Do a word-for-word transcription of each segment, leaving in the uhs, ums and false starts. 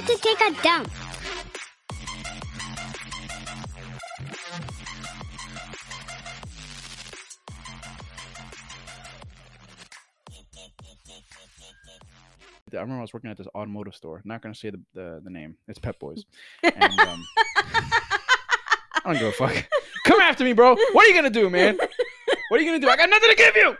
have to take a dump. I remember I was working at this automotive store. I'm not going to say the, the the name. It's Pep Boys. And, um, I don't give a fuck. Come after me, bro. What are you going to do, man? What are you going to do? I got nothing to give you.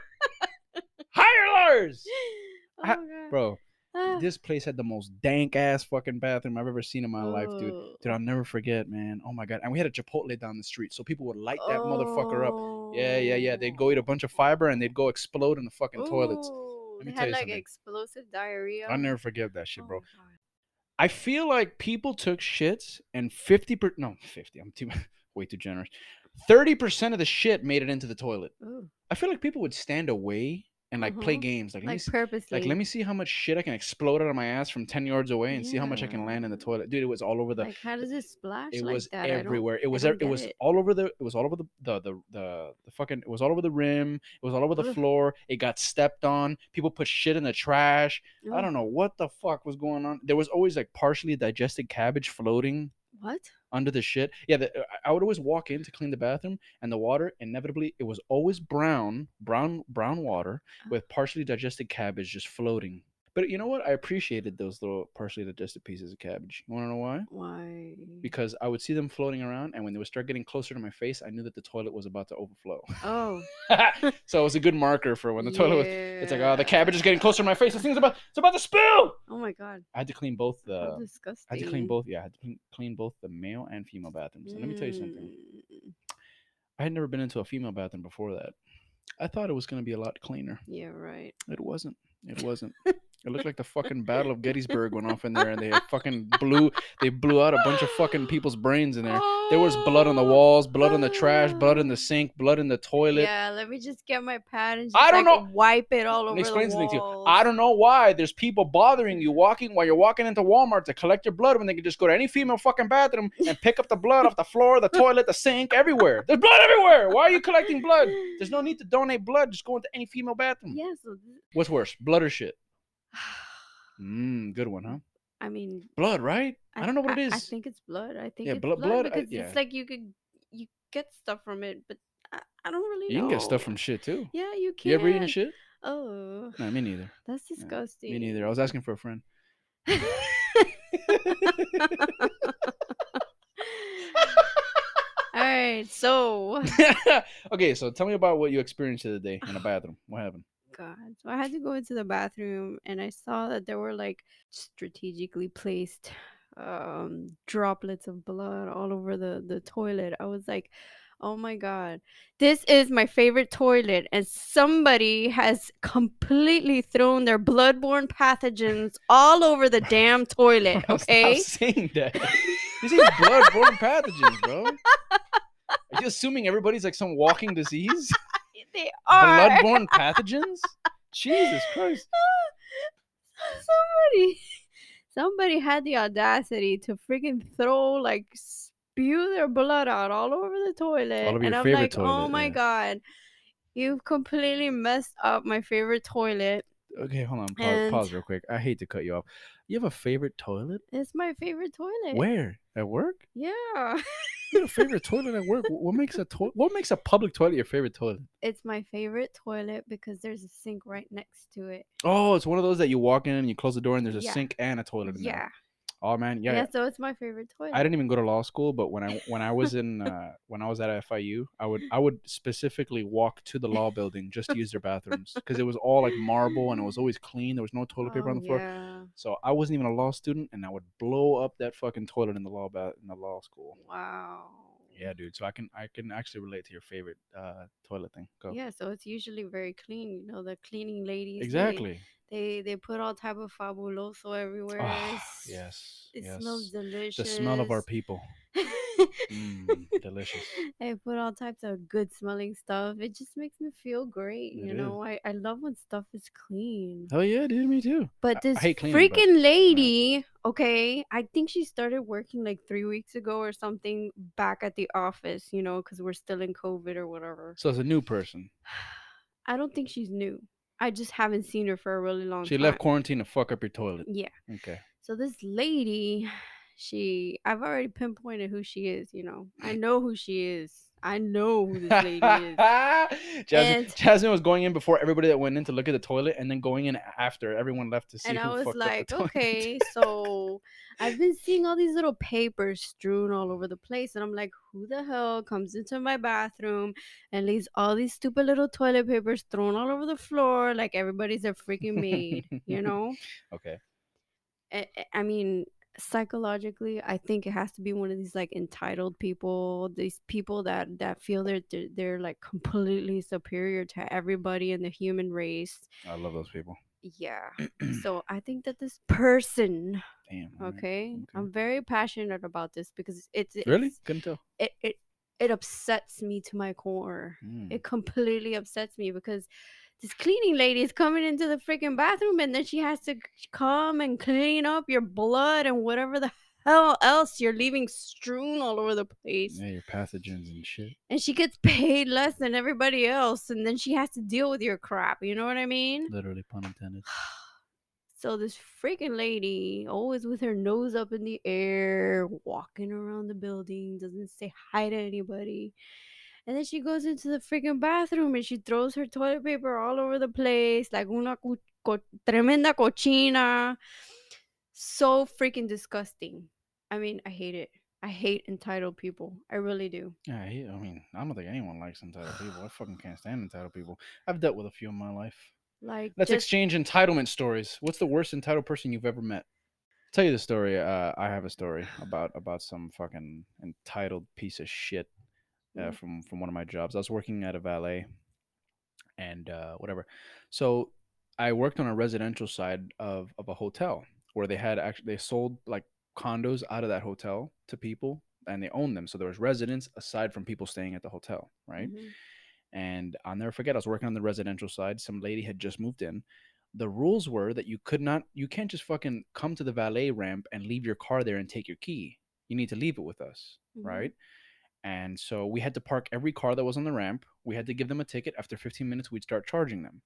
Hire lawyers. Oh, I, bro, ah. This place had the most dank-ass fucking bathroom I've ever seen in my oh. life, dude. Dude, I'll never forget, man. Oh, my God. And we had a Chipotle down the street, so people would light that oh. motherfucker up. Yeah, yeah, yeah. They'd go eat a bunch of fiber, and they'd go explode in the fucking Ooh. toilets. Let me they tell had you like something. Explosive diarrhea. I'll never forget that shit, oh, bro. God. I feel like people took shits and fifty percent, no, fifty, I'm too, way too generous. thirty percent of the shit made it into the toilet. Ooh. I feel like people would stand away and like uh-huh. play games. Like, let like, me see, purposely. like, let me see how much shit I can explode out of my ass from ten yards away and yeah. see how much I can land in the toilet. Dude, it was all over the. Like, how does it splash? It like was that? everywhere. It was, it was it. all over the, it was all over the, the, the, the, the fucking, it was all over the rim. It was all over the Ugh. floor. It got stepped on. People put shit in the trash. Ugh. I don't know what the fuck was going on. There was always like partially digested cabbage floating. What? Under the shit. Yeah, the, I would always walk in to clean the bathroom, and the water, inevitably, it was always brown, brown, brown water with partially digested cabbage just floating. But you know what? I appreciated those little partially digested pieces of cabbage. You want to know why? Why? Because I would see them floating around, and when they would start getting closer to my face, I knew that the toilet was about to overflow. Oh. So it was a good marker for when the yeah. toilet was. It's like, oh, the cabbage is getting closer to my face. This thing's about, it's about to spill. Oh my God. I had to clean both the. How disgusting. I had to clean both. Yeah, I had to clean both the male and female bathrooms. Mm. And let me tell you something. I had never been into a female bathroom before that. I thought it was going to be a lot cleaner. Yeah, right. It wasn't. It wasn't. It looked like the fucking Battle of Gettysburg went off in there, and they fucking blew, they blew out a bunch of fucking people's brains in there. There was blood on the walls, blood on the trash, blood in the sink, blood in the toilet. Yeah, let me just get my pad and just I don't like, know. wipe it all over. It explains the walls. Something to you. I don't know why there's people bothering you walking while you're walking into Walmart to collect your blood when they can just go to any female fucking bathroom and pick up the blood off the floor, the toilet, the sink, everywhere. There's blood everywhere. Why are you collecting blood? There's no need to donate blood. Just go into any female bathroom. Yes. Yeah, so what's worse, blood or shit? Mm, good one, huh? I mean, blood, right? I, I don't know what I, it is. I think it's blood. I think yeah, it's bl blood. blood because I, yeah. It's like you could you get stuff from it, but I, I don't really. You know. You can get stuff from shit too. Yeah, you can. You ever eaten shit? Oh. No, me neither. That's disgusting. Yeah, me neither. I was asking for a friend. All right, so. Okay, so tell me about what you experienced the other day in a bathroom. What happened? God. So I had to go into the bathroom, and I saw that there were like strategically placed um droplets of blood all over the the toilet. I was like, oh my God, this is my favorite toilet, and somebody has completely thrown their bloodborne pathogens all over the damn toilet. Okay, stop saying that. This is bloodborne pathogens, bro. Are you assuming everybody's like some walking disease? They are bloodborne pathogens. Jesus Christ. Somebody somebody had the audacity to freaking throw like spew their blood out all over the toilet. All over and your I'm favorite like, toilet, oh my yeah. God. You've completely messed up my favorite toilet. Okay, hold on. Pause, and... pause real quick. I hate to cut you off. You have a favorite toilet? It's my favorite toilet. Where? At work? Yeah. Your favorite toilet at work. What makes a toilet? What makes a public toilet your favorite toilet? It's my favorite toilet because there's a sink right next to it. Oh, it's one of those that you walk in and you close the door and there's a yeah. sink and a toilet in yeah. there. Oh man, yeah, yeah. Yeah, so it's my favorite toilet. I didn't even go to law school, but when I when I was in uh, when I was at F I U, I would I would specifically walk to the law building just to use their bathrooms because it was all like marble and it was always clean. There was no toilet paper oh, on the floor. Yeah. So I wasn't even a law student, and I would blow up that fucking toilet in the law ba in the law school. Wow. Yeah, dude. So I can I can actually relate to your favorite uh, toilet thing. Go. Yeah, so it's usually very clean. You know, the cleaning ladies. Exactly. They, They they put all type of fabuloso everywhere. Oh, yes, it yes. smells delicious. The smell of our people. Mm, delicious. They put all types of good smelling stuff. It just makes me feel great. It you is. know, I I love when stuff is clean. Oh yeah, dude, me too. But this cleaning, freaking but, lady, yeah. okay, I think she started working like three weeks ago or something back at the office. You know, because we're still in COVID or whatever. So it's a new person. I don't think she's new. I just haven't seen her for a really long time. She left quarantine to fuck up your toilet. Yeah. Okay. So this lady, she, I've already pinpointed who she is, you know. I know who she is. I know who this lady is. Jasmin, Jasmin was going in before everybody that went in to look at the toilet, and then going in after everyone left to see who fucked up the toilet. And I was like, okay, so I've been seeing all these little papers strewn all over the place, and I'm like, who the hell comes into my bathroom and leaves all these stupid little toilet papers thrown all over the floor like everybody's a freaking maid, you know? Okay. I, I mean... psychologically, I think it has to be one of these like entitled people, these people that that feel they're they're, they're like completely superior to everybody in the human race. I love those people. Yeah. So I think that this person, damn, okay, okay, I'm very passionate about this because it's, it's really couldn't tell it it it upsets me to my core. Mm. It completely upsets me because this cleaning lady is coming into the freaking bathroom, and then she has to come and clean up your blood and whatever the hell else you're leaving strewn all over the place. Yeah, your pathogens and shit. And she gets paid less than everybody else, and then she has to deal with your crap. You know what I mean? Literally, pun intended. So this freaking lady, always with her nose up in the air, walking around the building, doesn't say hi to anybody. And then she goes into the freaking bathroom and she throws her toilet paper all over the place. Like una co co tremenda cochina. So freaking disgusting. I mean, I hate it. I hate entitled people. I really do. Yeah, I, hate, I mean, I don't think anyone likes entitled people. I fucking can't stand entitled people. I've dealt with a few in my life. Like, Let's just... exchange entitlement stories. What's the worst entitled person you've ever met? I'll tell you the story. Uh, I have a story about, about some fucking entitled piece of shit. Uh, from from one of my jobs. I was working at a valet and uh, whatever. So I worked on a residential side of, of a hotel where they had actually, they sold like condos out of that hotel to people and they owned them. So there was residents aside from people staying at the hotel, right? Mm-hmm. And I'll never forget, I was working on the residential side. Some lady had just moved in. The rules were that you could not, you can't just fucking come to the valet ramp and leave your car there and take your key. You need to leave it with us, mm-hmm. right? And so we had to park every car that was on the ramp. We had to give them a ticket. After fifteen minutes, we'd start charging them.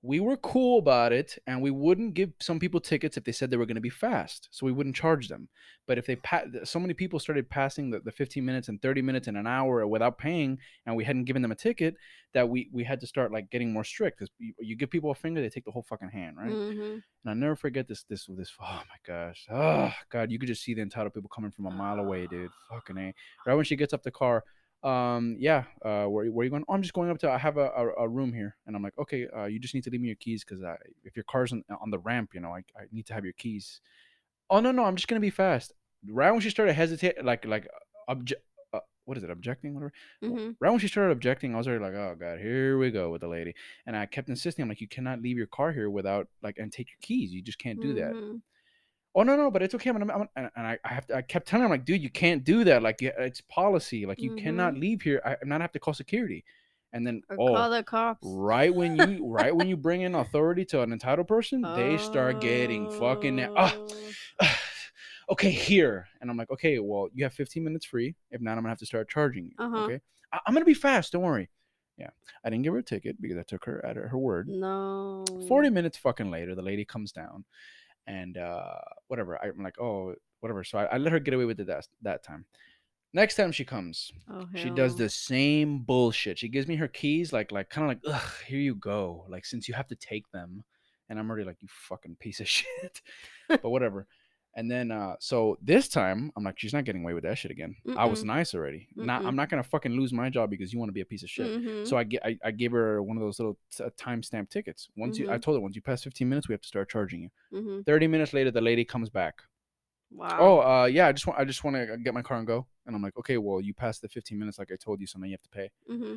We were cool about it, and we wouldn't give some people tickets if they said they were going to be fast. So we wouldn't charge them. But if they pa so many people started passing the, the fifteen minutes and thirty minutes and an hour without paying, and we hadn't given them a ticket, that we, we had to start like getting more strict. Because you, you give people a finger, they take the whole fucking hand, right? Mm-hmm. And I'll never forget this, this, this, oh my gosh. Oh, God, you could just see the entitled people coming from a mile away, dude. Fucking A. Right when she gets up the car, um yeah uh where, where are you going? Oh, I'm just going up to, I have a, a, a room here. And I'm like, okay, uh you just need to leave me your keys, because I if your car's on, on the ramp, you know, I, I need to have your keys. Oh no no, I'm just gonna be fast. Right when she started hesitating, like like obje uh, what is it objecting whatever mm-hmm. right when she started objecting, I was already like, oh God, here we go with the lady. And I kept insisting, I'm like, you cannot leave your car here without like and take your keys, you just can't do mm-hmm. that. Oh no no, but it's okay. I'm gonna, I'm gonna, and I, I have to. I kept telling him, like, dude, you can't do that. Like, it's policy. Like, you mm-hmm. cannot leave here. I, I'm not have to call security. And then or oh, call the cops. Right when you right when you bring in authority to an entitled person, oh. they start getting fucking. Oh, okay, here. And I'm like, okay, well, you have fifteen minutes free. If not, I'm gonna have to start charging you. Uh-huh. Okay, I, I'm gonna be fast. Don't worry. Yeah, I didn't give her a ticket because I took her at her word. No. forty minutes fucking later, the lady comes down. And uh, whatever, I'm like, oh, whatever. So I, I let her get away with it that, that time. Next time she comes, oh, she does the same bullshit. She gives me her keys, like, like kind of like, ugh, here you go. Like, since you have to take them. And I'm already like, you fucking piece of shit. But whatever. And then, uh, so this time, I'm like, she's not getting away with that shit again. Mm-mm. I was nice already. Mm-mm. Not, I'm not going to fucking lose my job because you want to be a piece of shit. Mm-hmm. So I, I, I gave her one of those little timestamp tickets. Once mm-hmm. you, I told her, once you pass fifteen minutes, we have to start charging you. Mm-hmm. thirty minutes later, the lady comes back. Wow. Oh, uh, yeah, I just want I just want to get my car and go. And I'm like, okay, well, you passed the fifteen minutes like I told you, so now you have to pay. Mm-hmm.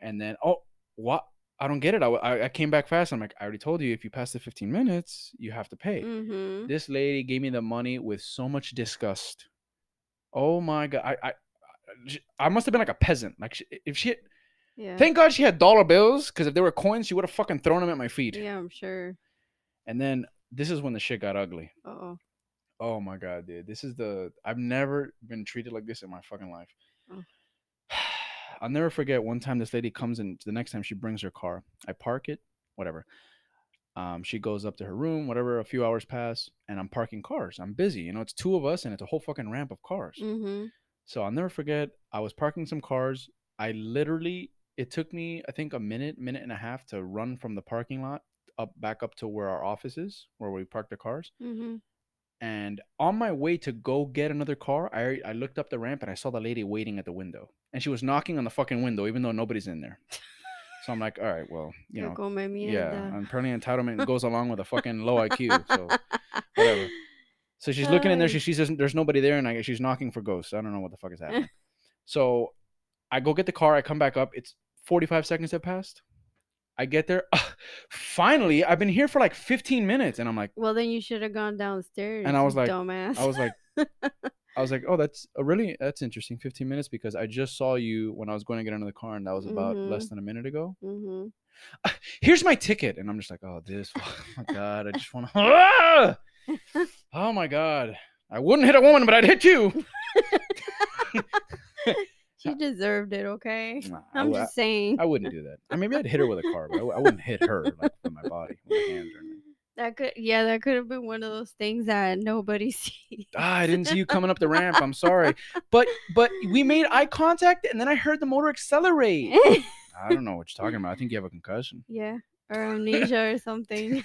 And then, oh, what? I don't get it. I, I came back fast. I'm like, I already told you, if you pass the fifteen minutes, you have to pay. Mm-hmm. This lady gave me the money with so much disgust. Oh my God. I I, I must have been like a peasant. Like she, if she, yeah. Thank God she had dollar bills. Cause if they were coins, she would have fucking thrown them at my feet. Yeah, I'm sure. And then this is when the shit got ugly. Uh-oh. Oh my God, dude. This is the, I've never been treated like this in my fucking life. Oh. I'll never forget one time this lady comes in. The next time she brings her car, I park it, whatever. Um, she goes up to her room, whatever, a few hours pass, and I'm parking cars. I'm busy. You know, it's two of us, and it's a whole fucking ramp of cars. Mm-hmm. So I'll never forget, I was parking some cars. I literally, it took me, I think, a minute, minute and a half to run from the parking lot up back up to where our office is, where we parked the cars. Mm-hmm. And on my way to go get another car, I, I looked up the ramp, and I saw the lady waiting at the window. And she was knocking on the fucking window, even though nobody's in there. So I'm like, all right, well, you know, yeah, I'm apparently entitlement goes along with a fucking low I Q. So whatever. So she's looking in there. She sees there's nobody there. And I, she's knocking for ghosts. I don't know what the fuck is happening. So I go get the car. I come back up. It's forty-five seconds have passed. I get there. Uh, finally, I've been here for like fifteen minutes. And I'm like, well, then you should have gone downstairs. And I was like, dumbass. I was like, I was like, oh, that's a really, that's interesting. fifteen minutes, because I just saw you when I was going to get another car, and that was about mm-hmm. less than a minute ago. Mm-hmm. Uh, here's my ticket. And I'm just like, oh, this, oh my God, I just want to, ah! Oh my God. I wouldn't hit a woman, but I'd hit you. She deserved it. Okay. Nah, I'm I, just saying. I wouldn't do that. I mean, maybe I'd hit her with a car, but I, I wouldn't hit her like with my body, with my hands or anything. That could, yeah, that could have been one of those things that nobody sees. Ah, I didn't see you coming up the ramp. I'm sorry, but but we made eye contact, and then I heard the motor accelerate. I don't know what you're talking about. I think you have a concussion. Yeah, or amnesia or something.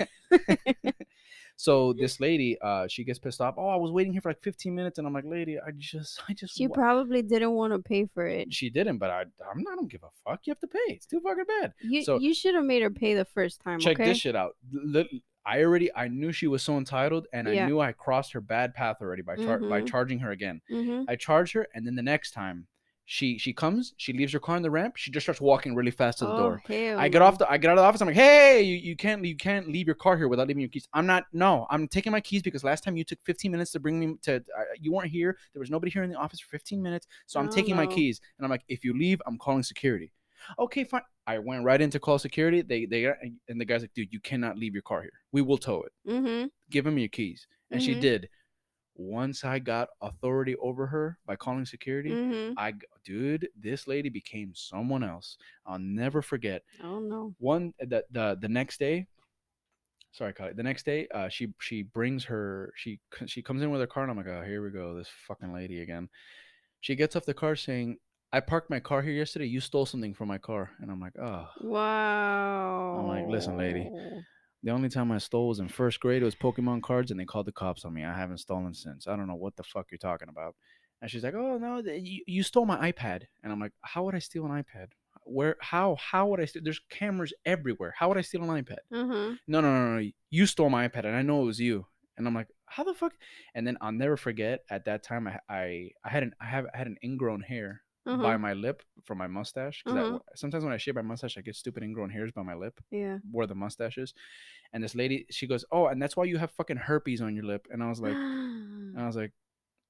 So this lady, uh, she gets pissed off. Oh, I was waiting here for like fifteen minutes, and I'm like, lady, I just, I just. She wa-. probably didn't want to pay for it. She didn't, but I, I'm not. I don't give a fuck. You have to pay. It's too fucking bad. You, so, you should have made her pay the first time. Check okay? this shit out. L- I already, I knew she was so entitled, and yeah. I knew I crossed her bad path already by char- mm-hmm. by charging her again. Mm-hmm. I charge her, and then the next time, she she comes, she leaves her car on the ramp, she just starts walking really fast to the oh, door. Hell. I get off the, I get out of the office, I'm like, hey, you, you can't you can't leave your car here without leaving your keys. I'm not, no, I'm taking my keys because last time you took fifteen minutes to bring me to, uh, you weren't here, there was nobody here in the office for fifteen minutes, so I'm oh, taking no. my keys. And I'm like, if you leave, I'm calling security. Okay, fine. I went right in to call security. They they and the guy's like, dude, you cannot leave your car here. We will tow it. Mm-hmm. Give him your keys. And mm-hmm. she did. Once I got authority over her by calling security, mm-hmm. I dude, this lady became someone else. I'll never forget. Oh no. One the the, the next day. Sorry, Kylie. The next day, uh, she she brings her she she comes in with her car, and I'm like, oh, here we go, this fucking lady again. She gets off the car saying, I parked my car here yesterday. You stole something from my car. And I'm like, oh. Wow. I'm like, listen, lady. The only time I stole was in first grade. It was Pokemon cards, and they called the cops on me. I haven't stolen since. I don't know what the fuck you're talking about. And she's like, oh, no, you, you stole my iPad. And I'm like, how would I steal an iPad? Where? How? How would I steal? There's cameras everywhere. How would I steal an iPad? Mm-hmm. No, no, no, no. You stole my iPad, and I know it was you. And I'm like, how the fuck? And then I'll never forget. At that time, I I, I had an I have I had an ingrown hair. Uh-huh. By my lip for my mustache. Uh-huh. I, sometimes when I shave my mustache, I get stupid ingrown hairs by my lip. Yeah. Where the mustache is. And this lady, she goes, oh, and that's why you have fucking herpes on your lip. And I was like, I was like,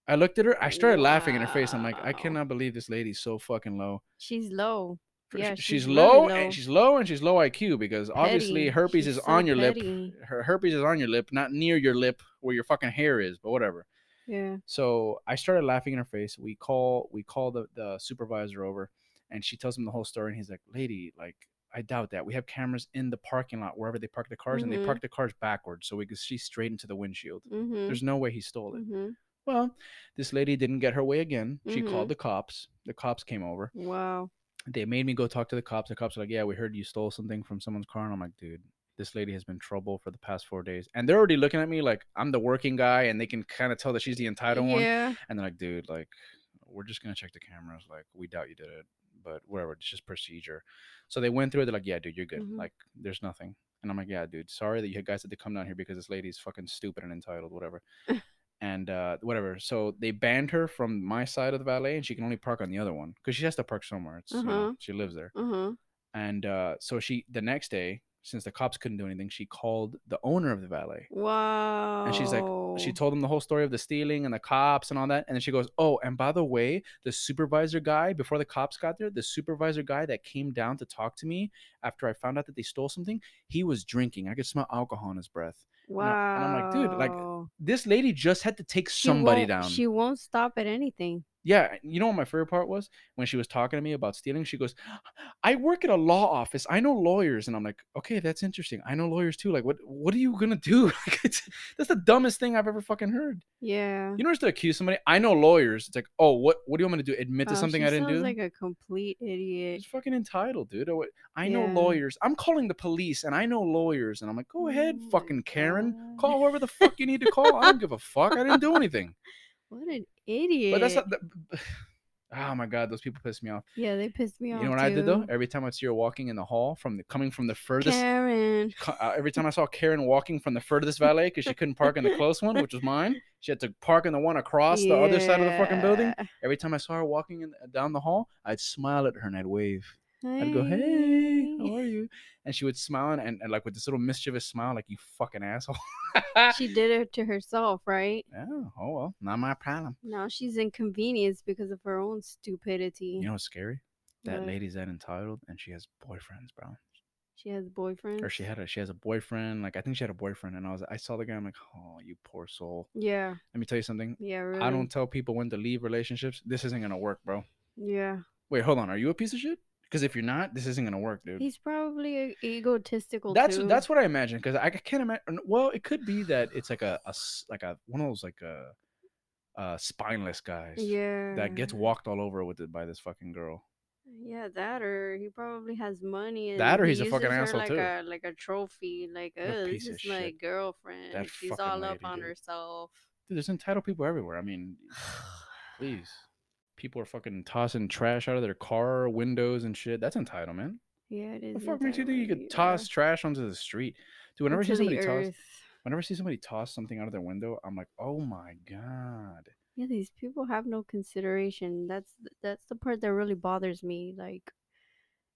I looked at her. I started wow. laughing in her face. I'm like, I cannot believe this lady's so fucking low. She's low. Yeah, she's, she's low, low and she's low and she's low I Q because obviously petty. herpes she's is so on your petty. lip. Her herpes is on your lip, not near your lip where your fucking hair is, but whatever. Yeah. So I started laughing in her face. We call we call the, the supervisor over, and she tells him the whole story. And he's like, lady, like, I doubt that. We have cameras in the parking lot wherever they park the cars, mm-hmm. and they park the cars backwards so we could see straight into the windshield. Mm-hmm. There's no way he stole it. Mm-hmm. Well, this lady didn't get her way again. She mm-hmm. called the cops. The cops came over. Wow. They made me go talk to the cops. The cops are like, yeah, we heard you stole something from someone's car. And I'm like, dude. This lady has been in trouble for the past four days. And they're already looking at me like I'm the working guy, and they can kind of tell that she's the entitled yeah. one. And they're like, dude, like, we're just going to check the cameras. Like, we doubt you did it, but whatever. It's just procedure. So they went through it. They're like, yeah, dude, you're good. Mm-hmm. Like, there's nothing. And I'm like, yeah, dude, sorry that you guys had to come down here because this lady's fucking stupid and entitled, whatever. and uh, whatever. So they banned her from my side of the valet, and she can only park on the other one because she has to park somewhere. It's, uh-huh. you know, she lives there. Uh-huh. And uh, so she, the next day, since the cops couldn't do anything, she called the owner of the valet. Wow. And she's like, she told him the whole story of the stealing and the cops and all that. And then she goes, oh, and by the way, the supervisor guy, before the cops got there, the supervisor guy that came down to talk to me after I found out that they stole something, he was drinking. I could smell alcohol in his breath. Wow. And, I, and I'm like, dude, like, this lady just had to take somebody she down. She won't stop at anything. Yeah, you know what my favorite part was? When she was talking to me about stealing, she goes, I work at a law office. I know lawyers. And I'm like, okay, that's interesting. I know lawyers too. Like, what What are you going to do? Like, it's, that's the dumbest thing I've ever fucking heard. Yeah. You know, just to accuse somebody, I know lawyers. It's like, oh, what What do you want me to do? Admit oh, to something I didn't do? She sounds like a complete idiot. She's fucking entitled, dude. I know yeah. lawyers. I'm calling the police, and I know lawyers. And I'm like, go ahead, oh fucking Karen. God. Call whoever the fuck you need to call. I don't give a fuck. I didn't do anything. What an idiot. But that's not the, oh my god, those people piss me off. Yeah, they pissed me off. You know what too. I did though? Every time I see her walking in the hall from the coming from the furthest Karen. Uh, every time I saw Karen walking from the furthest valet because she couldn't park in the close one, which was mine. She had to park in the one across yeah. the other side of the fucking building. Every time I saw her walking in, down the hall, I'd smile at her and I'd wave. Hi. I'd go, hey, how are you? And she would smile and, and, and like with this little mischievous smile, like, you fucking asshole. She did it to herself, right? Yeah. Oh, well, not my problem. Now she's inconvenienced because of her own stupidity. You know what's scary? That what? Lady's that entitled and she has boyfriends, bro. She has boyfriends? Or she had a she has a boyfriend. Like, I think she had a boyfriend. And I was I saw the guy. I'm like, oh, you poor soul. Yeah. Let me tell you something. Yeah, really. I don't tell people when to leave relationships. This isn't going to work, bro. Yeah. Wait, hold on. Are you a piece of shit? Because if you're not, this isn't going to work, dude. He's probably egotistical, that's, too. That's what I imagine. Because I can't imagine. Well, it could be that it's like a, a like a one of those like a, a spineless guys. Yeah. That gets walked all over with it by this fucking girl. Yeah, that or he probably has money. And that or he's he a fucking asshole, like too. A, like a trophy. Like, oh, this is my shit. Girlfriend. That She's fucking all lady, up on dude. Herself. Dude, there's entitled people everywhere. I mean, please. People are fucking tossing trash out of their car windows and shit. That's entitlement. Yeah, it is. What the fuck makes you think you could toss yeah. trash onto the street? Dude, whenever I see somebody toss, whenever I see somebody toss something out of their window, I'm like, oh my god. Yeah, these people have no consideration. That's that's the part that really bothers me. Like,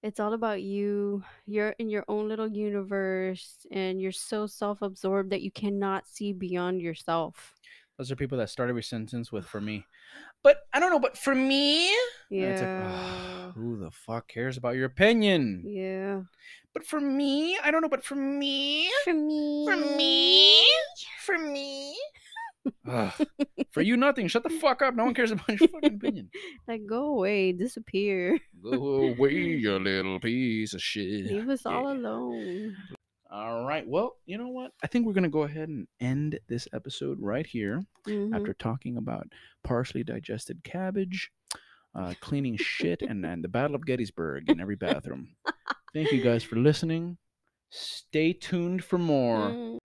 it's all about you. You're in your own little universe, and you're so self-absorbed that you cannot see beyond yourself. Those are people that started every sentence with, for me. But I don't know, but for me. Yeah. It's like, oh, who the fuck cares about your opinion? Yeah. But for me, I don't know, but for me. For me. For me. For me. For you, nothing. Shut the fuck up. No one cares about your fucking opinion. Like, go away. Disappear. Go away, you little piece of shit. Leave us yeah. all alone. All right. Well, you know what? I think we're going to go ahead and end this episode right here mm-hmm. after talking about partially digested cabbage, uh, cleaning shit, and, and the Battle of Gettysburg in every bathroom. Thank you guys for listening. Stay tuned for more. Mm.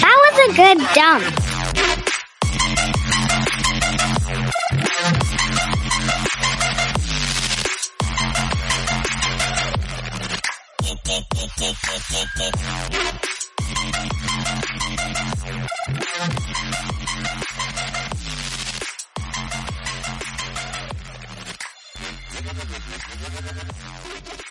That was a good dump. We'll be right back.